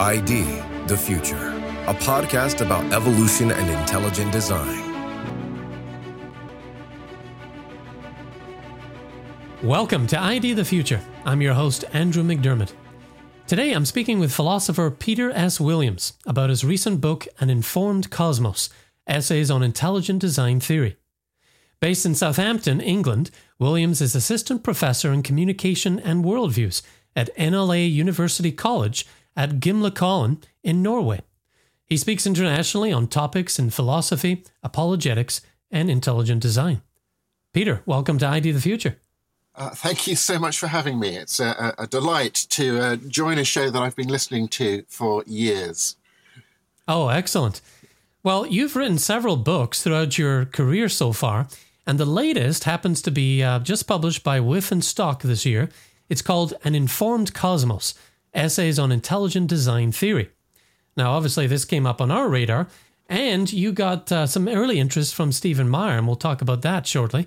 ID the Future, a podcast about evolution and intelligent design. Welcome to ID the Future. I'm your host, Andrew McDiarmid. Today I'm speaking with philosopher Peter S. Williams about his recent book, An Informed Cosmos: Essays on Intelligent Design Theory. Based in Southampton, England, Williams is assistant professor in communication and worldviews at NLA University College at Gimlekollen in Norway. He speaks internationally on topics in philosophy, apologetics, and intelligent design. Peter, welcome to ID the Future. Thank you so much for having me. It's a delight to join a show that I've been listening to for years. Oh, excellent. Well, you've written several books throughout your career so far, and the latest happens to be just published by Wyff and Stock this year. It's called An Informed Cosmos: Essays on Intelligent Design Theory. Now, obviously, this came up on our radar, and you got some early interest from Stephen Meyer, and we'll talk about that shortly.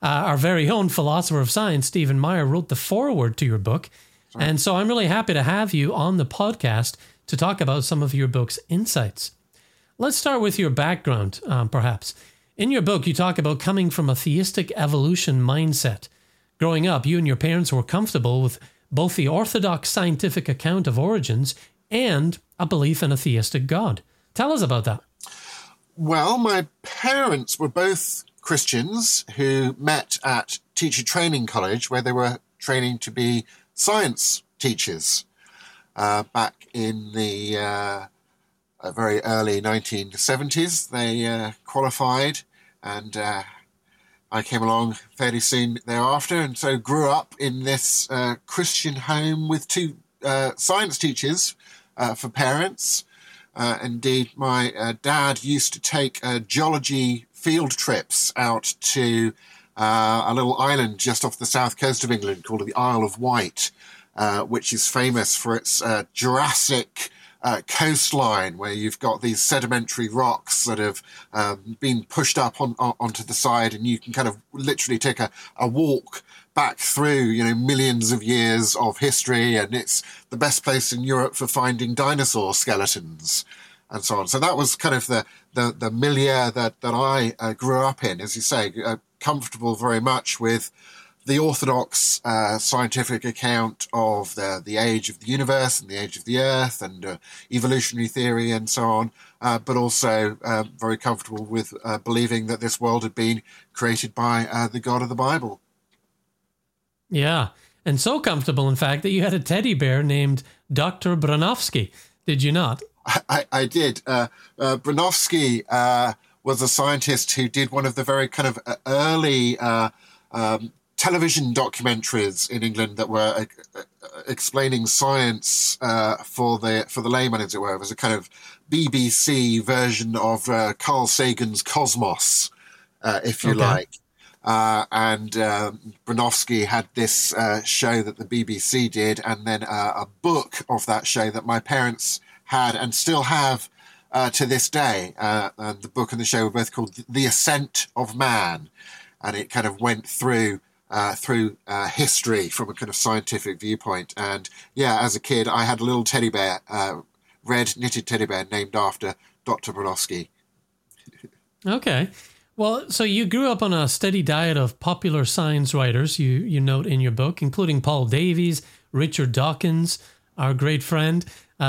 Our very own philosopher of science, Stephen Meyer, wrote the foreword to your book. Sorry. And so I'm really happy to have you on the podcast to talk about some of your book's insights. Let's start with your background, perhaps. In your book, you talk about coming from a theistic evolution mindset. Growing up, you and your parents were comfortable with both the orthodox scientific account of origins and a belief in a theistic God. Tell us about that. Well, my parents were both Christians who met at teacher training college, where they were training to be science teachers back in the very early 1970s. They qualified, and I came along fairly soon thereafter, and so grew up in this Christian home with two science teachers for parents. Indeed, my dad used to take geology field trips out to a little island just off the south coast of England called the Isle of Wight, which is famous for its Jurassic coastline, where you've got these sedimentary rocks that have been pushed up onto the side, and you can kind of literally take a walk back through, you know, millions of years of history, and it's the best place in Europe for finding dinosaur skeletons and so on. So that was kind of the milieu that I grew up in, as you say, comfortable very much with the orthodox scientific account of the age of the universe and the age of the earth and evolutionary theory and so on, but also very comfortable with believing that this world had been created by the God of the Bible. Yeah, and so comfortable, in fact, that you had a teddy bear named Dr. Bronowski, did you not? I did. Bronowski was a scientist who did one of the very kind of early television documentaries in England that were explaining science for the layman, as it were. It was a kind of BBC version of Carl Sagan's Cosmos, if you like. And Bronowski had this show that the BBC did, and then a book of that show that my parents had and still have to this day. And the book and the show were both called The Ascent of Man. And it kind of went through history from a kind of scientific viewpoint. And yeah, as a kid, I had a little teddy bear, red knitted teddy bear named after Dr. Bronowski. Okay. Well, so you grew up on a steady diet of popular science writers, you note in your book, including Paul Davies, Richard Dawkins, our great friend,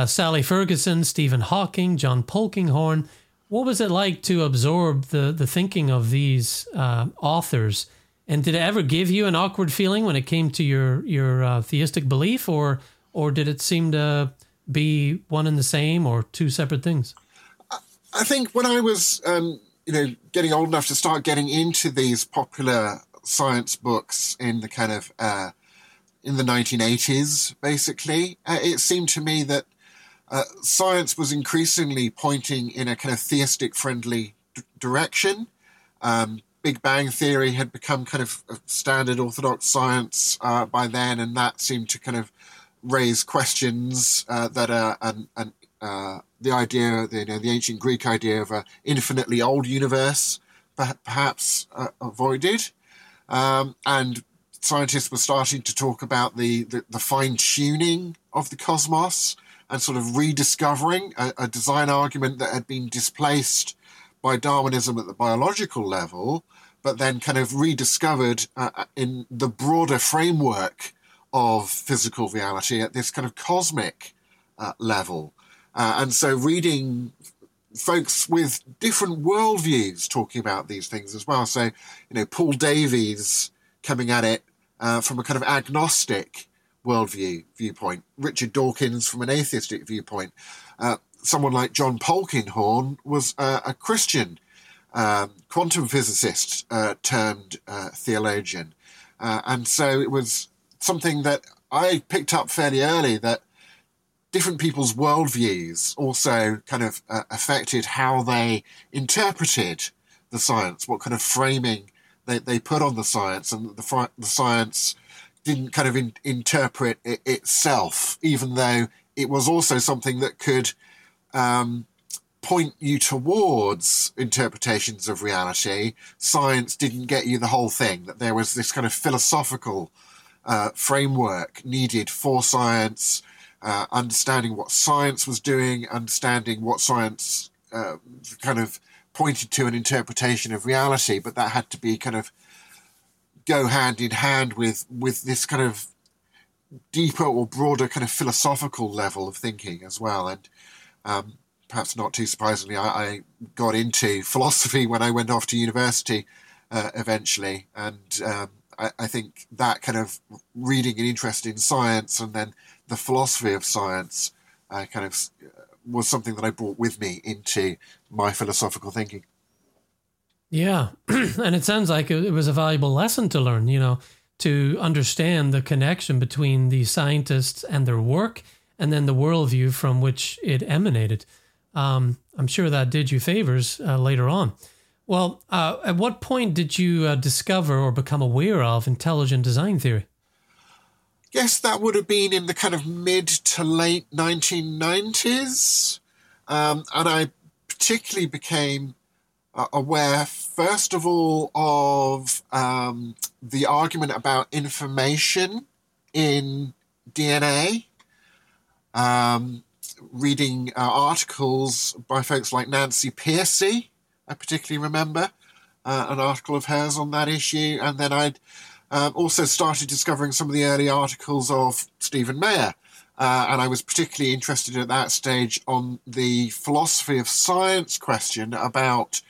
Sally Ferguson, Stephen Hawking, John Polkinghorne. What was it like to absorb the thinking of these authors? And did it ever give you an awkward feeling when it came to your theistic belief, or did it seem to be one and the same or two separate things? I think when I was getting old enough to start getting into these popular science books in the kind of in the 1980s, basically, it seemed to me that science was increasingly pointing in a kind of theistic-friendly direction. Big Bang Theory had become kind of standard orthodox science by then, and that seemed to kind of raise questions that are the idea, the ancient Greek idea of an infinitely old universe, perhaps avoided, and scientists were starting to talk about the fine-tuning of the cosmos. and sort of rediscovering a design argument that had been displaced by Darwinism at the biological level, but then kind of rediscovered in the broader framework of physical reality at this kind of cosmic level. And so reading folks with different worldviews talking about these things as well. So, you know, Paul Davies coming at it from a kind of agnostic viewpoint, Richard Dawkins from an atheistic viewpoint. Someone like John Polkinghorne was a Christian quantum physicist turned theologian. And so it was something that I picked up fairly early, that different people's worldviews also kind of affected how they interpreted the science, what kind of framing they put on the science, and the science didn't kind of interpret it itself, even though it was also something that could point you towards interpretations of reality. Science didn't get you the whole thing, that there was this kind of philosophical framework needed for science, understanding what science was doing, understanding what science kind of pointed to an interpretation of reality, but that had to be kind of go hand in hand with this kind of deeper or broader kind of philosophical level of thinking as well. And perhaps not too surprisingly, I got into philosophy when I went off to university eventually. And I think that kind of reading an interest in science and then the philosophy of science kind of was something that I brought with me into my philosophical thinking. Yeah. And it sounds like it was a valuable lesson to learn, you know, to understand the connection between the scientists and their work and then the worldview from which it emanated. I'm sure that did you favors later on. Well, at what point did you discover or become aware of intelligent design theory? Yes, that would have been in the kind of mid to late 1990s. And I particularly became aware, first of all, of the argument about information in DNA. Reading articles by folks like Nancy Pearcey, I particularly remember an article of hers on that issue. And then I'd also started discovering some of the early articles of Stephen Meyer. And I was particularly interested at that stage on the philosophy of science question about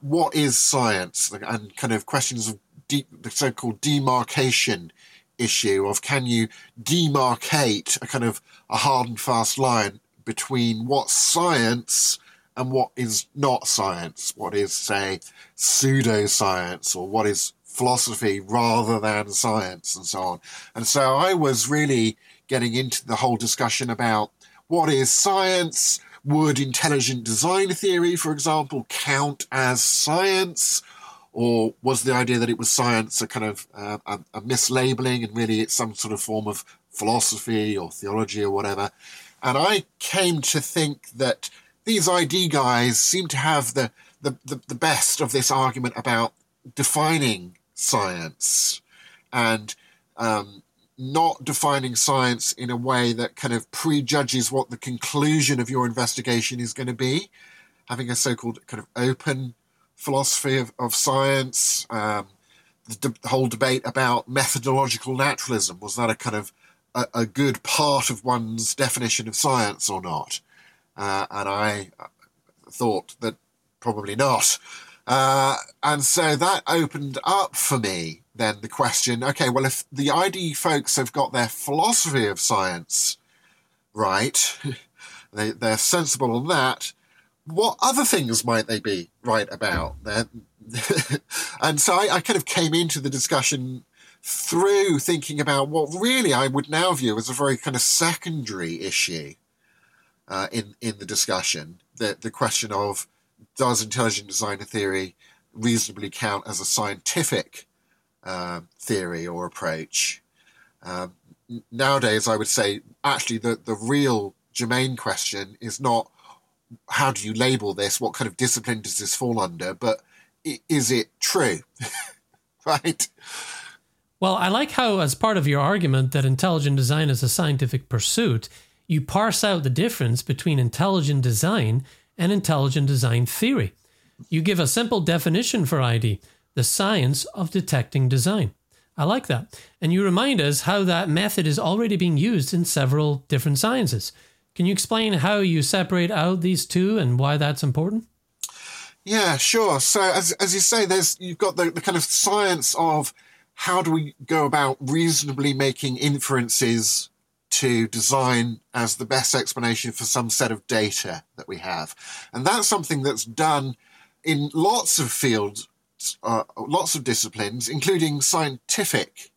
what is science, and kind of questions of the so-called demarcation issue of, can you demarcate a kind of a hard and fast line between what's science and what is not science, what is, say, pseudoscience, or what is philosophy rather than science, and so on. And so I was really getting into the whole discussion about what is science. Would intelligent design theory, for example, count as science? Or was the idea that it was science a kind of a mislabeling, and really it's some sort of form of philosophy or theology or whatever? And I came to think that these ID guys seem to have the best of this argument about defining science, and not defining science in a way that kind of prejudges what the conclusion of your investigation is going to be, having a so-called kind of open philosophy of science. The whole debate about methodological naturalism, was that a kind of a good part of one's definition of science or not? And I thought that probably not. And so that opened up for me then the question, okay, well, if the ID folks have got their philosophy of science right, they're sensible on that, what other things might they be right about? And so I kind of came into the discussion through thinking about what really I would now view as a very kind of secondary issue in the discussion, the question of, does intelligent design theory reasonably count as a scientific theory or approach? Nowadays, I would say, actually, the real germane question is not, how do you label this? What kind of discipline does this fall under? But is it true? Right? Well, I like how, as part of your argument that intelligent design is a scientific pursuit, you parse out the difference between intelligent design and intelligent design theory. You give a simple definition for ID, the science of detecting design. I like that. And you remind us how that method is already being used in several different sciences. Can you explain how you separate out these two and why that's important? Yeah, sure. So as you say, you've got the kind of science of how do we go about reasonably making inferences to design as the best explanation for some set of data that we have. And that's something that's done in lots of fields, lots of disciplines, including scientific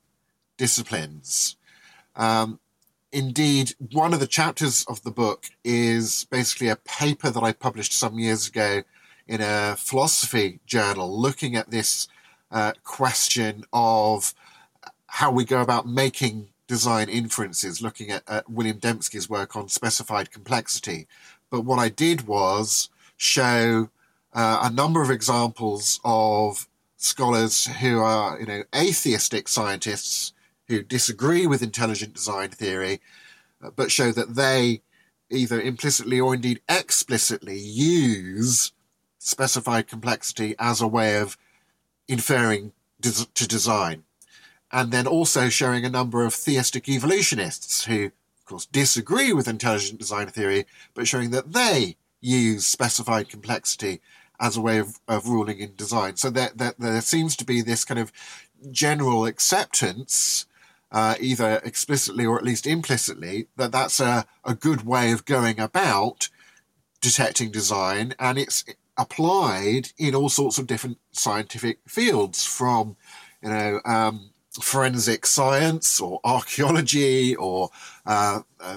disciplines. Indeed, one of the chapters of the book is basically a paper that I published some years ago in a philosophy journal looking at this question of how we go about making design inferences, looking at William Dembski's work on specified complexity. But what I did was show a number of examples of scholars who are, atheistic scientists who disagree with intelligent design theory, but show that they either implicitly or indeed explicitly use specified complexity as a way of inferring to design. And then also showing a number of theistic evolutionists who, of course, disagree with intelligent design theory, but showing that they use specified complexity as a way of ruling in design. So there seems to be this kind of general acceptance, either explicitly or at least implicitly, that that's a good way of going about detecting design, and it's applied in all sorts of different scientific fields, from forensic science or archaeology or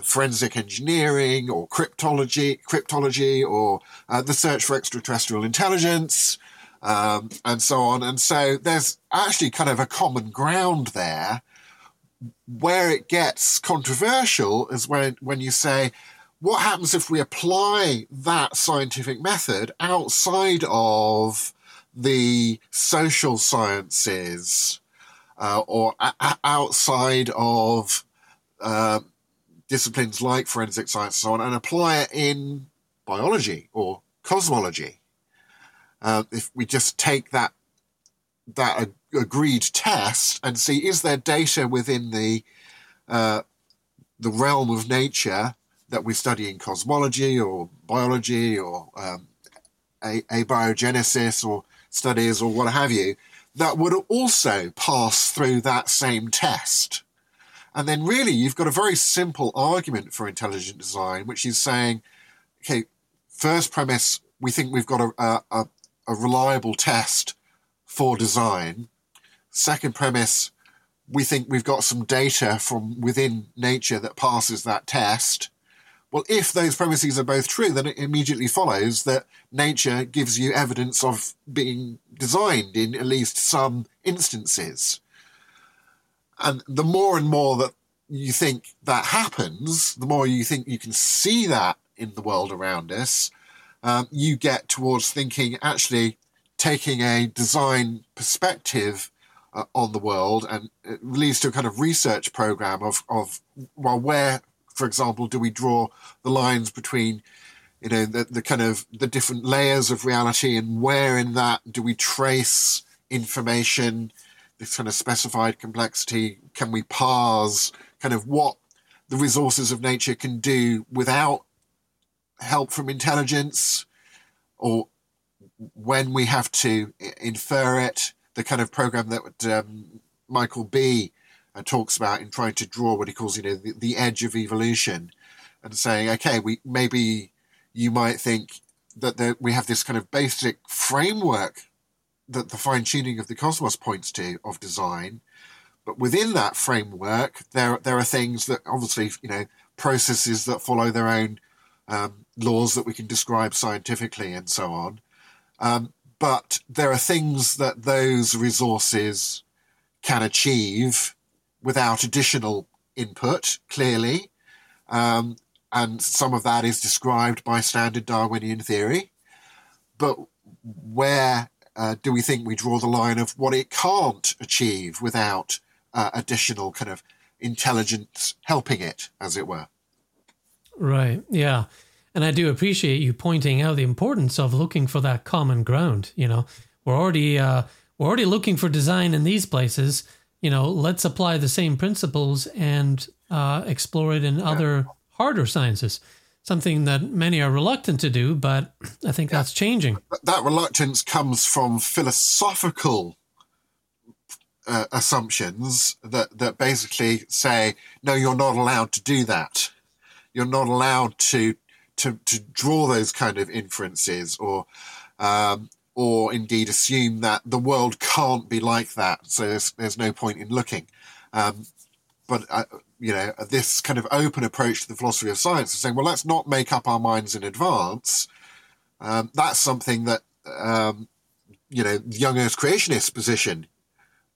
forensic engineering or cryptology or the search for extraterrestrial intelligence, and so on. And so there's actually kind of a common ground there. Where it gets controversial is when you say, what happens if we apply that scientific method outside of the social sciences or outside of disciplines like forensic science and so on, and apply it in biology or cosmology? If we just take that agreed test and see, is there data within the realm of nature that we study in cosmology or biology or abiogenesis or studies or what have you, that would also pass through that same test? And then really you've got a very simple argument for intelligent design, which is saying, okay, first premise, we think we've got a reliable test for design. Second premise, we think we've got some data from within nature that passes that test. Well, if those premises are both true, then it immediately follows that nature gives you evidence of being designed in at least some instances. And the more and more that you think that happens, the more you think you can see that in the world around us, you get towards thinking, actually taking a design perspective on the world, and it leads to a kind of research program of where, for example, do we draw the lines between, the kind of the different layers of reality, and where in that do we trace information, this kind of specified complexity? Can we parse kind of what the resources of nature can do without help from intelligence, or when we have to infer it, the kind of program that Michael B. talks about in trying to draw what he calls, the edge of evolution, and saying, okay, maybe you might think that we have this kind of basic framework that the fine-tuning of the cosmos points to of design, but within that framework, there are things that obviously, processes that follow their own laws that we can describe scientifically and so on. But there are things that those resources can achieve without additional input, clearly. And some of that is described by standard Darwinian theory. But where do we think we draw the line of what it can't achieve without additional kind of intelligence helping it, as it were? Right. Yeah. And I do appreciate you pointing out the importance of looking for that common ground. You know, we're already looking for design in these places. You know, let's apply the same principles and explore it in other harder sciences. Something that many are reluctant to do, but I think that's changing. That reluctance comes from philosophical assumptions that basically say, no, you're not allowed to do that. You're not allowed to draw those kind of inferences, or indeed assume that the world can't be like that. So there's no point in looking. But this kind of open approach to the philosophy of science of saying, well, let's not make up our minds in advance. That's something that, the young Earth creationist position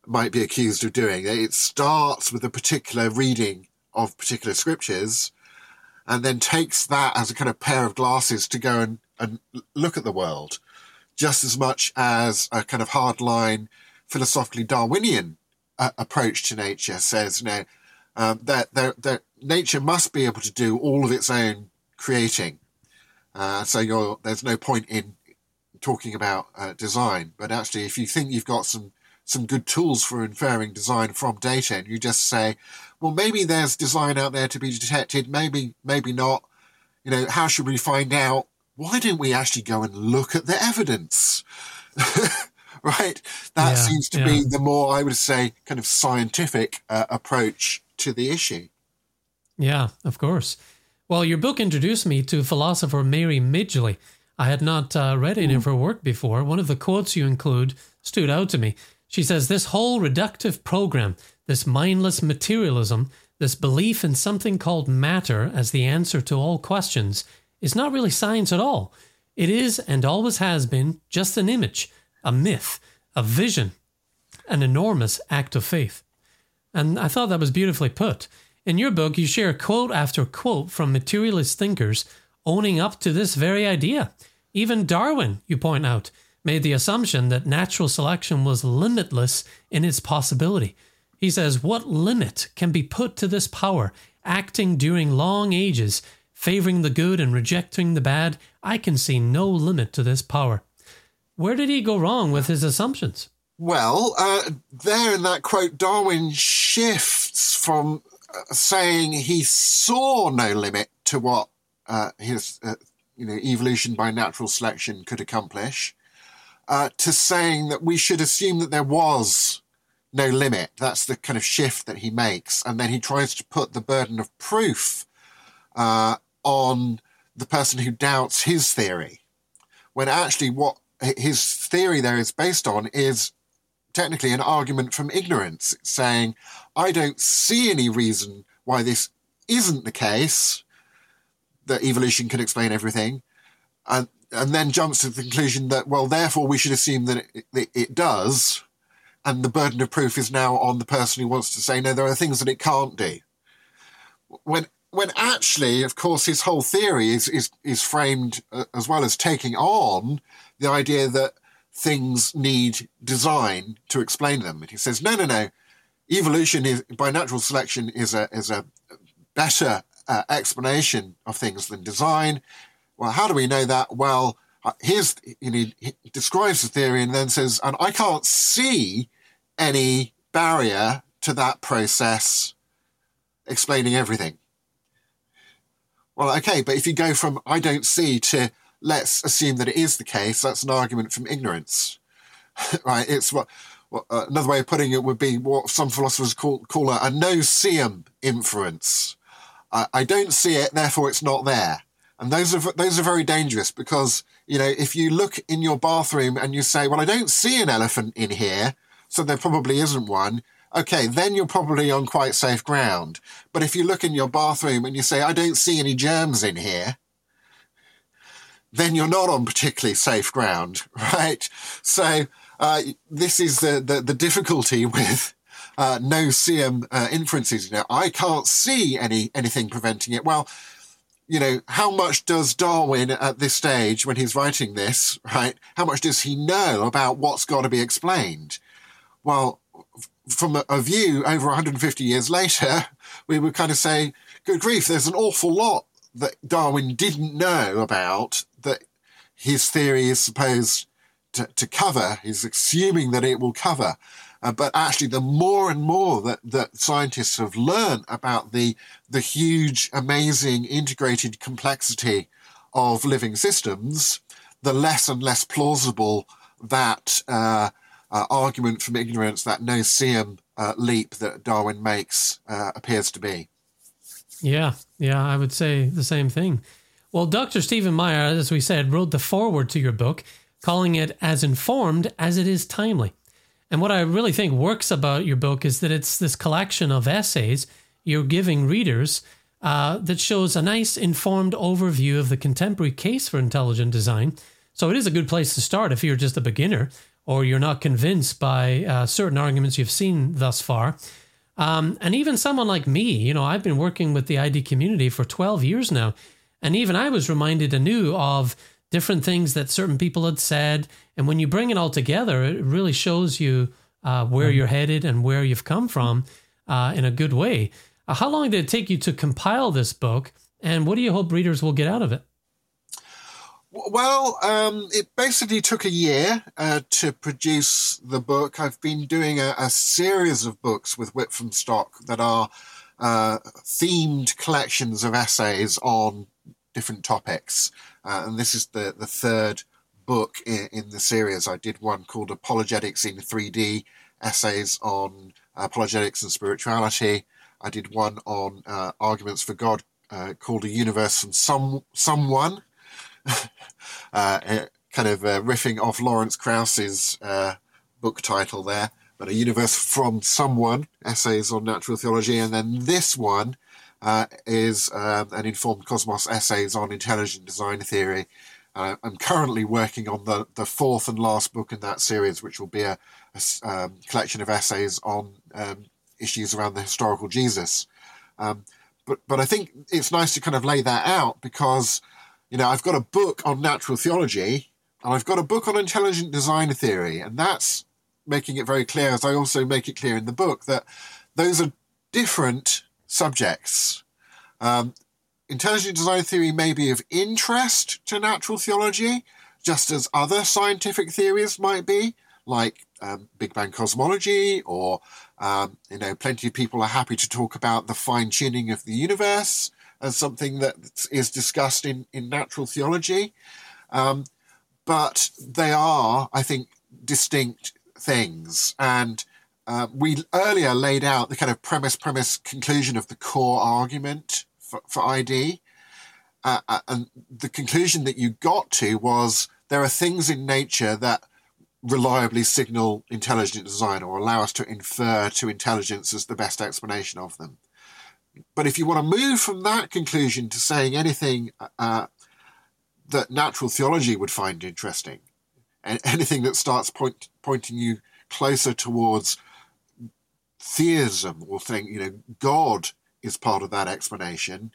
might be accused of doing. It starts with a particular reading of particular scriptures and then takes that as a kind of pair of glasses to go and look at the world, just as much as a kind of hardline, philosophically Darwinian approach to nature says, no, that nature must be able to do all of its own creating. So there's no point in talking about design. But actually, if you think you've got some good tools for inferring design from data, and you just say, well, maybe there's design out there to be detected, maybe not. You know, how should we find out? Why don't we actually go and look at the evidence? Right? That seems to be the more, I would say, kind of scientific approach to the issue. Yeah, of course. Well, your book introduced me to philosopher Mary Midgley. I had not read any of her work before. One of the quotes you include stood out to me. She says, this whole reductive program, this mindless materialism, this belief in something called matter as the answer to all questions, is not really science at all. It is, and always has been, just an image, a myth, a vision, an enormous act of faith. And I thought that was beautifully put. In your book, you share quote after quote from materialist thinkers owning up to this very idea. Even Darwin, you point out, made the assumption that natural selection was limitless in its possibility. He says, what limit can be put to this power, acting during long ages, favoring the good and rejecting the bad? I can see no limit to this power. Where did he go wrong with his assumptions? Well, there in that quote, Darwin shifts from saying he saw no limit to what his evolution by natural selection could accomplish, to saying that we should assume that there was no limit. That's the kind of shift that he makes. And then he tries to put the burden of proof on the person who doubts his theory, when actually what his theory there is based on is technically an argument from ignorance. It's saying, I don't see any reason why this isn't the case, that evolution can explain everything, and then jumps to the conclusion that, well, therefore we should assume that it does, and the burden of proof is now on the person who wants to say, no, there are things that it can't do. When actually, of course, his whole theory is framed as well as taking on the idea that things need design to explain them. And he says, no. Evolution by natural selection is a better explanation of things than design. Well, how do we know that? Well, he describes the theory and then says, and I can't see any barrier to that process explaining everything. Well, okay, but if you go from I don't see to let's assume that it is the case, that's an argument from ignorance, right? It's what another way of putting it would be what some philosophers call a no-see-um inference. I don't see it, therefore it's not there. And those are very dangerous because, you know, if you look in your bathroom and you say, well, I don't see an elephant in here, so there probably isn't one, okay, then you're probably on quite safe ground. But if you look in your bathroom and you say, I don't see any germs in here, then you're not on particularly safe ground, right? So this is the difficulty with no-see-um inferences. You know, I can't see anything preventing it. Well, you know, how much does Darwin at this stage, when he's writing this, right, how much does he know about what's got to be explained? Well, from a view over 150 years later, we would kind of say, good grief, there's an awful lot that Darwin didn't know about, that his theory is supposed to cover. He's assuming that it will cover. But actually, the more and more that scientists have learned about the huge, amazing, integrated complexity of living systems, the less and less plausible that argument from ignorance, that no-see-um leap that Darwin makes appears to be. Yeah, I would say the same thing. Well, Dr. Stephen Meyer, as we said, wrote the foreword to your book, calling it as informed as it is timely. And what I really think works about your book is that it's this collection of essays you're giving readers that shows a nice informed overview of the contemporary case for intelligent design. So it is a good place to start if you're just a beginner or you're not convinced by certain arguments you've seen thus far. And even someone like me, I've been working with the ID community for 12 years now. And even I was reminded anew of different things that certain people had said. And when you bring it all together, it really shows you where you're headed and where you've come from in a good way. How long did it take you to compile this book? And what do you hope readers will get out of it? Well, it basically took a year to produce the book. I've been doing a series of books with Whip from Stock that are themed collections of essays on different topics. And this is the third book in the series. I did one called Apologetics in 3D, Essays on Apologetics and Spirituality. I did one on arguments for God called A Universe from Someone, riffing off Lawrence Krauss's book title there, but A Universe from Someone, Essays on Natural Theology. And then this one is An Informed Cosmos: Essays on Intelligent Design Theory. I'm currently working on the fourth and last book in that series, which will be a collection of essays on issues around the historical Jesus. But I think it's nice to kind of lay that out because, I've got a book on natural theology and I've got a book on intelligent design theory. And that's making it very clear, as I also make it clear in the book, that those are different subjects. Intelligent design theory may be of interest to natural theology, just as other scientific theories might be, like Big Bang cosmology, or, plenty of people are happy to talk about the fine-tuning of the universe as something that is discussed in natural theology. But they are, I think, distinct things. And we earlier laid out the kind of premise, conclusion of the core argument for ID. And the conclusion that you got to was there are things in nature that reliably signal intelligent design or allow us to infer to intelligence as the best explanation of them. But if you want to move from that conclusion to saying anything that natural theology would find interesting, and anything that starts pointing you closer towards theism or saying, God is part of that explanation,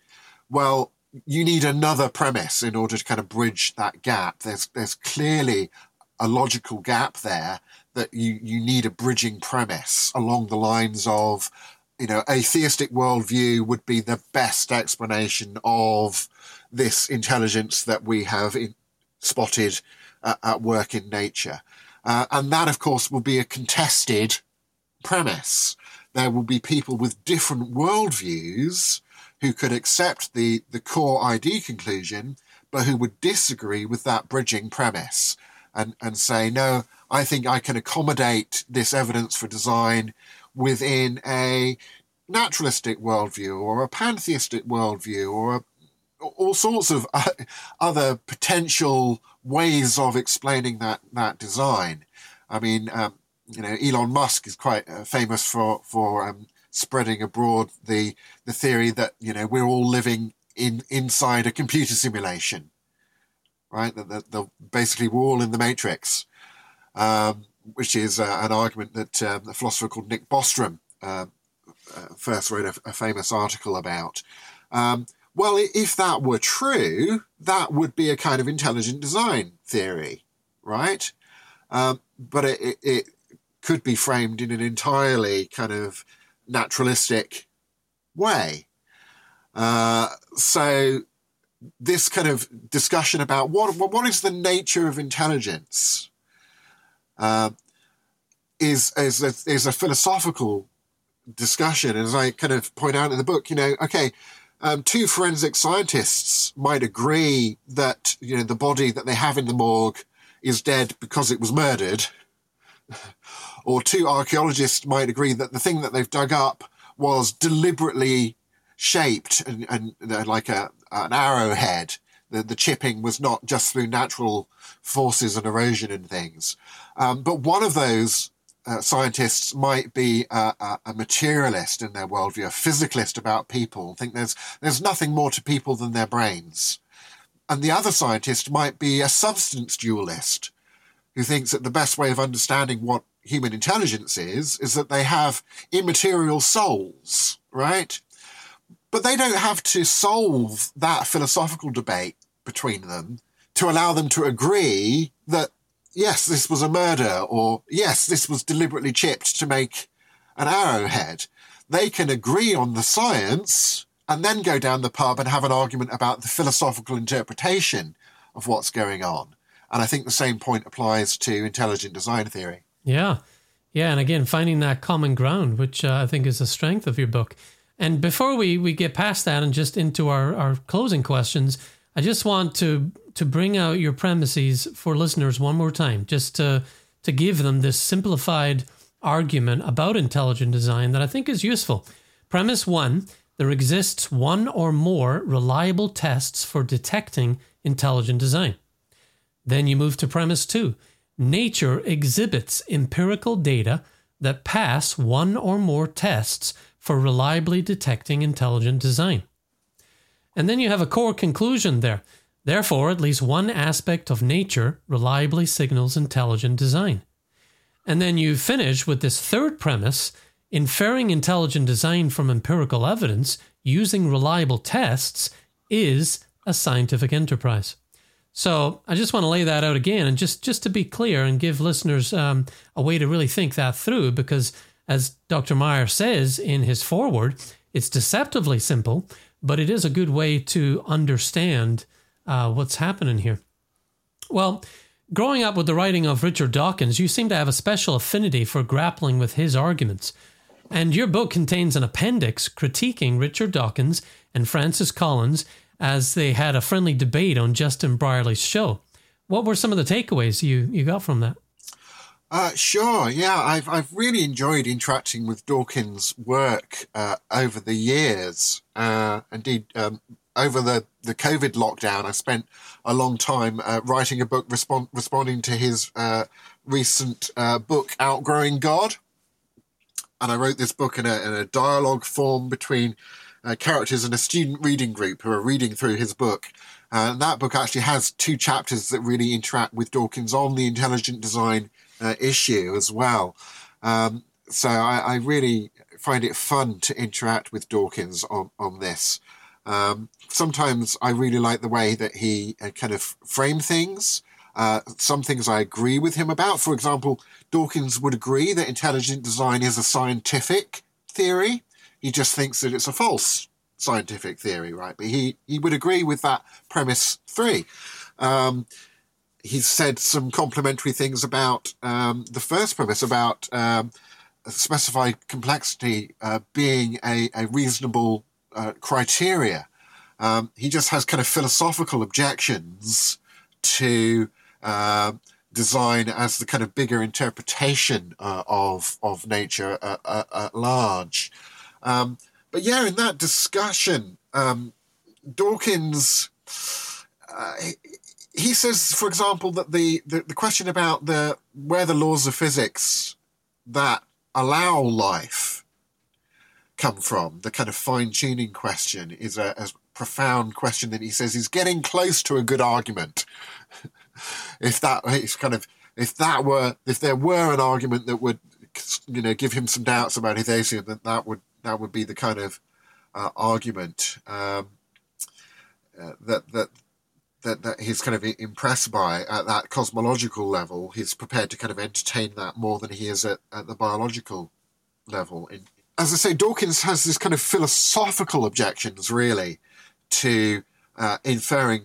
well, you need another premise in order to kind of bridge that gap. There's clearly a logical gap there that you need a bridging premise along the lines of, a theistic worldview would be the best explanation of this intelligence that we have spotted at work in nature. And that, of course, will be a contested premise. There will be people with different worldviews who could accept the core ID conclusion, but who would disagree with that bridging premise and say, no, I think I can accommodate this evidence for design within a naturalistic worldview or a pantheistic worldview or all sorts of other potential ways of explaining that design. I mean, Elon Musk is quite famous for spreading abroad the theory that, we're all living inside a computer simulation, right? That basically we're all in the Matrix. Which is an argument that a philosopher called Nick Bostrom first wrote a famous article about. Well, if that were true, that would be a kind of intelligent design theory, right? But it could be framed in an entirely kind of naturalistic way. So this kind of discussion about what is the nature of intelligence is a philosophical discussion. As I kind of point out in the book, two forensic scientists might agree that, the body that they have in the morgue is dead because it was murdered, or two archaeologists might agree that the thing that they've dug up was deliberately shaped and like an arrowhead. The chipping was not just through natural forces and erosion and things. But one of those scientists might be a materialist in their worldview, a physicalist about people, think there's nothing more to people than their brains. And the other scientist might be a substance dualist who thinks that the best way of understanding what human intelligence is that they have immaterial souls, right? But they don't have to solve that philosophical debate between them to allow them to agree that, yes, this was a murder, or yes, this was deliberately chipped to make an arrowhead. They can agree on the science and then go down the pub and have an argument about the philosophical interpretation of what's going on. And I think the same point applies to intelligent design theory. Yeah. And again, finding that common ground, which I think is the strength of your book. And before we get past that and just into our closing questions, I just want to bring out your premises for listeners one more time, just to give them this simplified argument about intelligent design that I think is useful. Premise one, there exists one or more reliable tests for detecting intelligent design. Then you move to premise two. Nature exhibits empirical data that pass one or more tests for reliably detecting intelligent design. And then you have a core conclusion there. Therefore, at least one aspect of nature reliably signals intelligent design. And then you finish with this third premise, inferring intelligent design from empirical evidence using reliable tests is a scientific enterprise. So I just want to lay that out again, and just to be clear and give listeners a way to really think that through, because as Dr. Meyer says in his foreword, it's deceptively simple, but it is a good way to understand what's happening here. Well, growing up with the writing of Richard Dawkins, you seem to have a special affinity for grappling with his arguments. And your book contains an appendix critiquing Richard Dawkins and Francis Collins as they had a friendly debate on Justin Brierly's show. What were some of the takeaways you got from that? I've really enjoyed interacting with Dawkins' work over the years. Over the COVID lockdown, I spent a long time writing a book responding to his recent book, Outgrowing God. And I wrote this book in a dialogue form between characters in a student reading group who are reading through his book. And that book actually has two chapters that really interact with Dawkins on the intelligent design issue as well. So I really find it fun to interact with Dawkins on this. Sometimes I really like the way that he kind of frames things. Some things I agree with him about. For example, Dawkins would agree that intelligent design is a scientific theory. He just thinks that it's a false scientific theory, right? But he would agree with that premise three. He's said some complimentary things about the first premise, about specified complexity being a reasonable criteria. He just has kind of philosophical objections to design as the kind of bigger interpretation of nature at large. In that discussion, Dawkins, he says, for example, that the question about where the laws of physics that allow life come from, the kind of fine-tuning question, is a profound question that he says is getting close to a good argument. If there were an argument that would, give him some doubts about his atheism, then that would be the kind of argument that he's kind of impressed by at that cosmological level. He's prepared to kind of entertain that more than he is at the biological level. As I say, Dawkins has this kind of philosophical objections, really, to inferring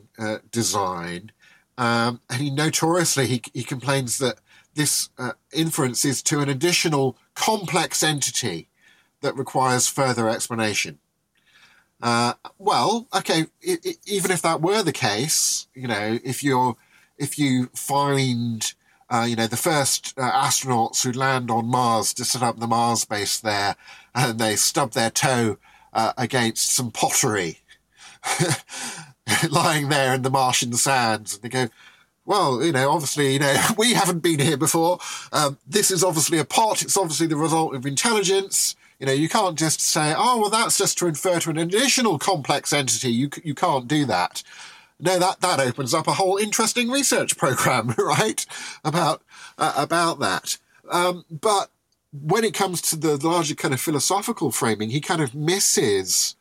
design. And he notoriously, he complains that this inference is to an additional complex entity that requires further explanation. Well, okay, even if that were the case, you know, if you find, you know, the first astronauts who land on Mars to set up the Mars base there, and they stub their toe against some pottery lying there in the Martian sands, and they go, well, you know, obviously, you know, we haven't been here before. This is obviously a pot. It's obviously the result of intelligence. You know, you can't just say, oh, well, that's just to infer to an additional complex entity. You can't do that. No, that opens up a whole interesting research program, right, about that. But when it comes to the larger kind of philosophical framing, he kind of misses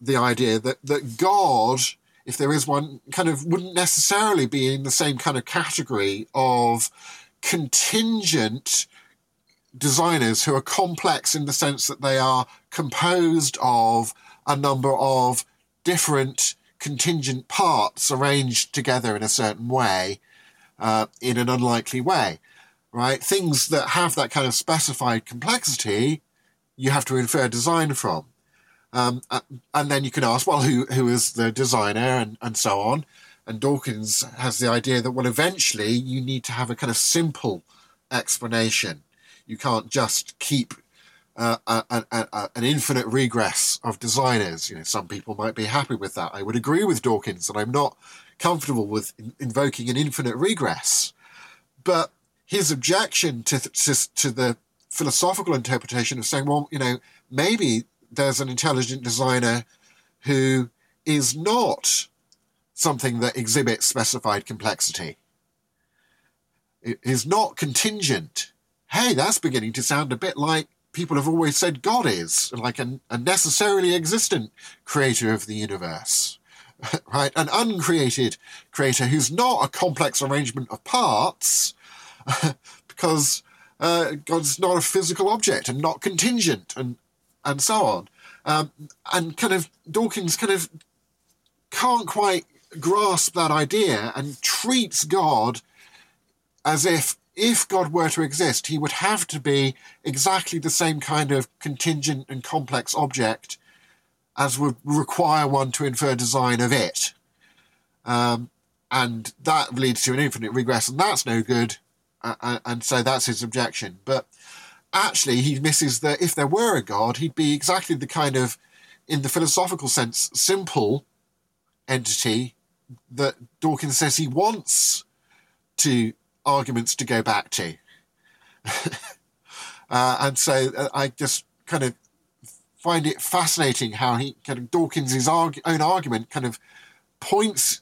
the idea that God, if there is one, kind of wouldn't necessarily be in the same kind of category of contingent designers who are complex in the sense that they are composed of a number of different contingent parts arranged together in a certain way, in an unlikely way, right? Things that have that kind of specified complexity, you have to infer design from. And then you can ask, well, who is the designer, and so on. And Dawkins has the idea that, well, eventually you need to have a kind of simple explanation. You can't just keep an infinite regress of designers. You know, some people might be happy with that. I would agree with Dawkins that I'm not comfortable with invoking an infinite regress. But his objection to the philosophical interpretation of saying, well, you know, maybe there's an intelligent designer who is not something that exhibits specified complexity. It is not contingent. Hey, that's beginning to sound a bit like people have always said God is, like a necessarily existent creator of the universe, right? An uncreated creator who's not a complex arrangement of parts, because God's not a physical object and not contingent and so on. And kind of Dawkins kind of can't quite grasp that idea and treats God as if God were to exist, he would have to be exactly the same kind of contingent and complex object as would require one to infer design of it. And that leads to an infinite regress, and that's no good. And so that's his objection. But actually, he misses that if there were a God, he'd be exactly the kind of, in the philosophical sense, simple entity that Dawkins says he wants to arguments to go back to. And so I just kind of find it fascinating how he kind of Dawkins's own argument kind of points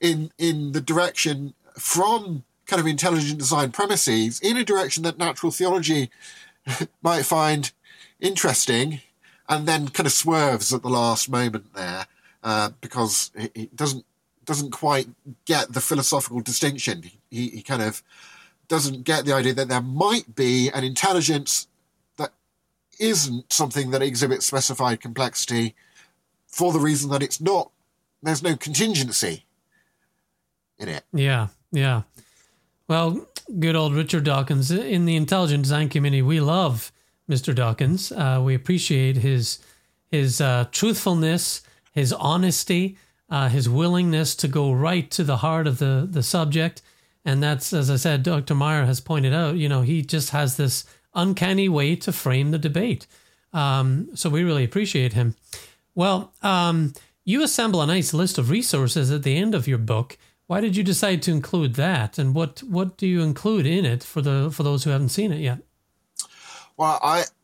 in the direction from kind of intelligent design premises in a direction that natural theology might find interesting, and then kind of swerves at the last moment there, because it doesn't quite get the philosophical distinction. He kind of doesn't get the idea that there might be an intelligence that isn't something that exhibits specified complexity for the reason that it's not, there's no contingency in it. Yeah. Well, good old Richard Dawkins. In the intelligent design community, we love Mr. Dawkins. We appreciate his truthfulness, his honesty, his willingness to go right to the heart of the subject. And that's, as I said, Dr. Meyer has pointed out, you know, he just has this uncanny way to frame the debate. So we really appreciate him. Well, you assemble a nice list of resources at the end of your book. Why did you decide to include that? And what do you include in it for those who haven't seen it yet? Well,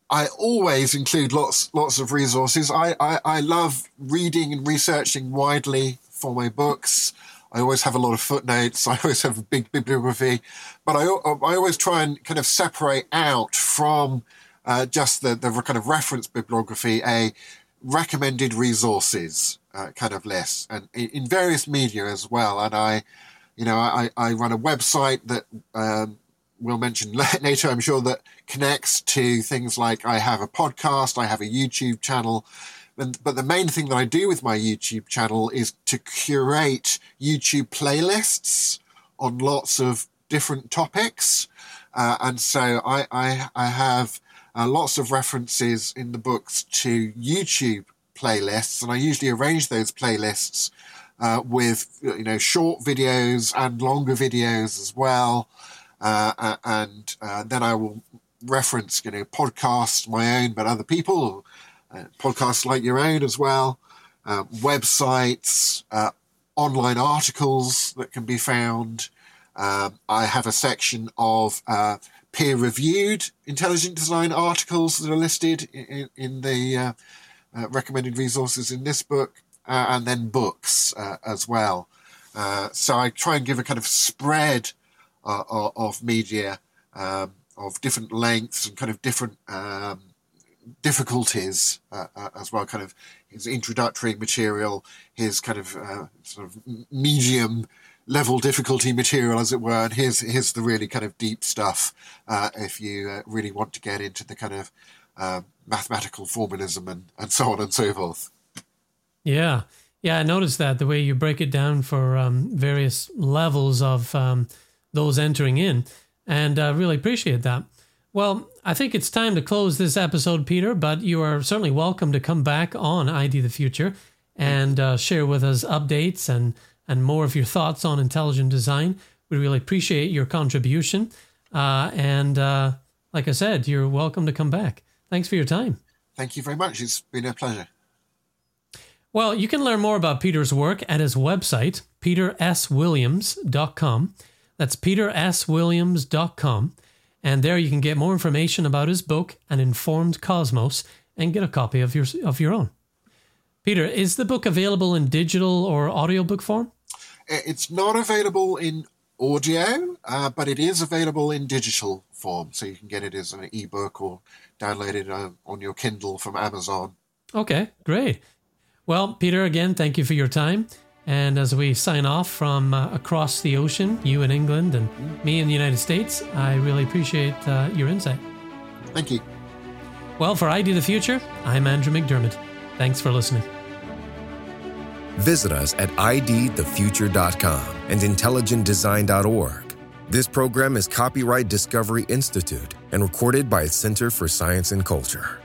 I always include lots of resources. I love reading and researching widely for my books. I always have a lot of footnotes. I always have a big bibliography. But I always try and kind of separate out from just the kind of reference bibliography a recommended resources kind of list, and in various media as well. And I run a website that we'll mention later, I'm sure, that connects to things like I have a podcast, I have a YouTube channel, But the main thing that I do with my YouTube channel is to curate YouTube playlists on lots of different topics. And so I have lots of references in the books to YouTube playlists, and I usually arrange those playlists with, you know, short videos and longer videos as well. And then I will reference, you know, podcasts, my own, but other people, podcasts like your own as well, websites, online articles that can be found. I have a section of peer-reviewed intelligent design articles that are listed in the recommended resources in this book, and then books as well. So I try and give a kind of spread of media of different lengths and kind of different difficulties as well. Kind of his introductory material, his kind of sort of medium level difficulty material, as it were, and here's the really kind of deep stuff if you really want to get into the kind of mathematical formalism and so on and so forth. Yeah, I noticed that the way you break it down for various levels of those entering in, and I really appreciate that. Well, I think it's time to close this episode, Peter, but you are certainly welcome to come back on ID the Future and share with us updates and more of your thoughts on intelligent design. We really appreciate your contribution. And like I said, you're welcome to come back. Thanks for your time. Thank you very much. It's been a pleasure. Well, you can learn more about Peter's work at his website, peterswilliams.com. That's peterswilliams.com. And there you can get more information about his book, An Informed Cosmos, and get a copy of your own. Peter, is the book available in digital or audiobook form? It's not available in audio, but it is available in digital form. So you can get it as an ebook or download it on your Kindle from Amazon. Okay, great. Well, Peter, again, thank you for your time. And as we sign off from across the ocean, you in England and me in the United States, I really appreciate your insight. Thank you. Well, for ID the Future, I'm Andrew McDiarmid. Thanks for listening. Visit us at idthefuture.com and intelligentdesign.org. This program is copyright Discovery Institute and recorded by its Center for Science and Culture.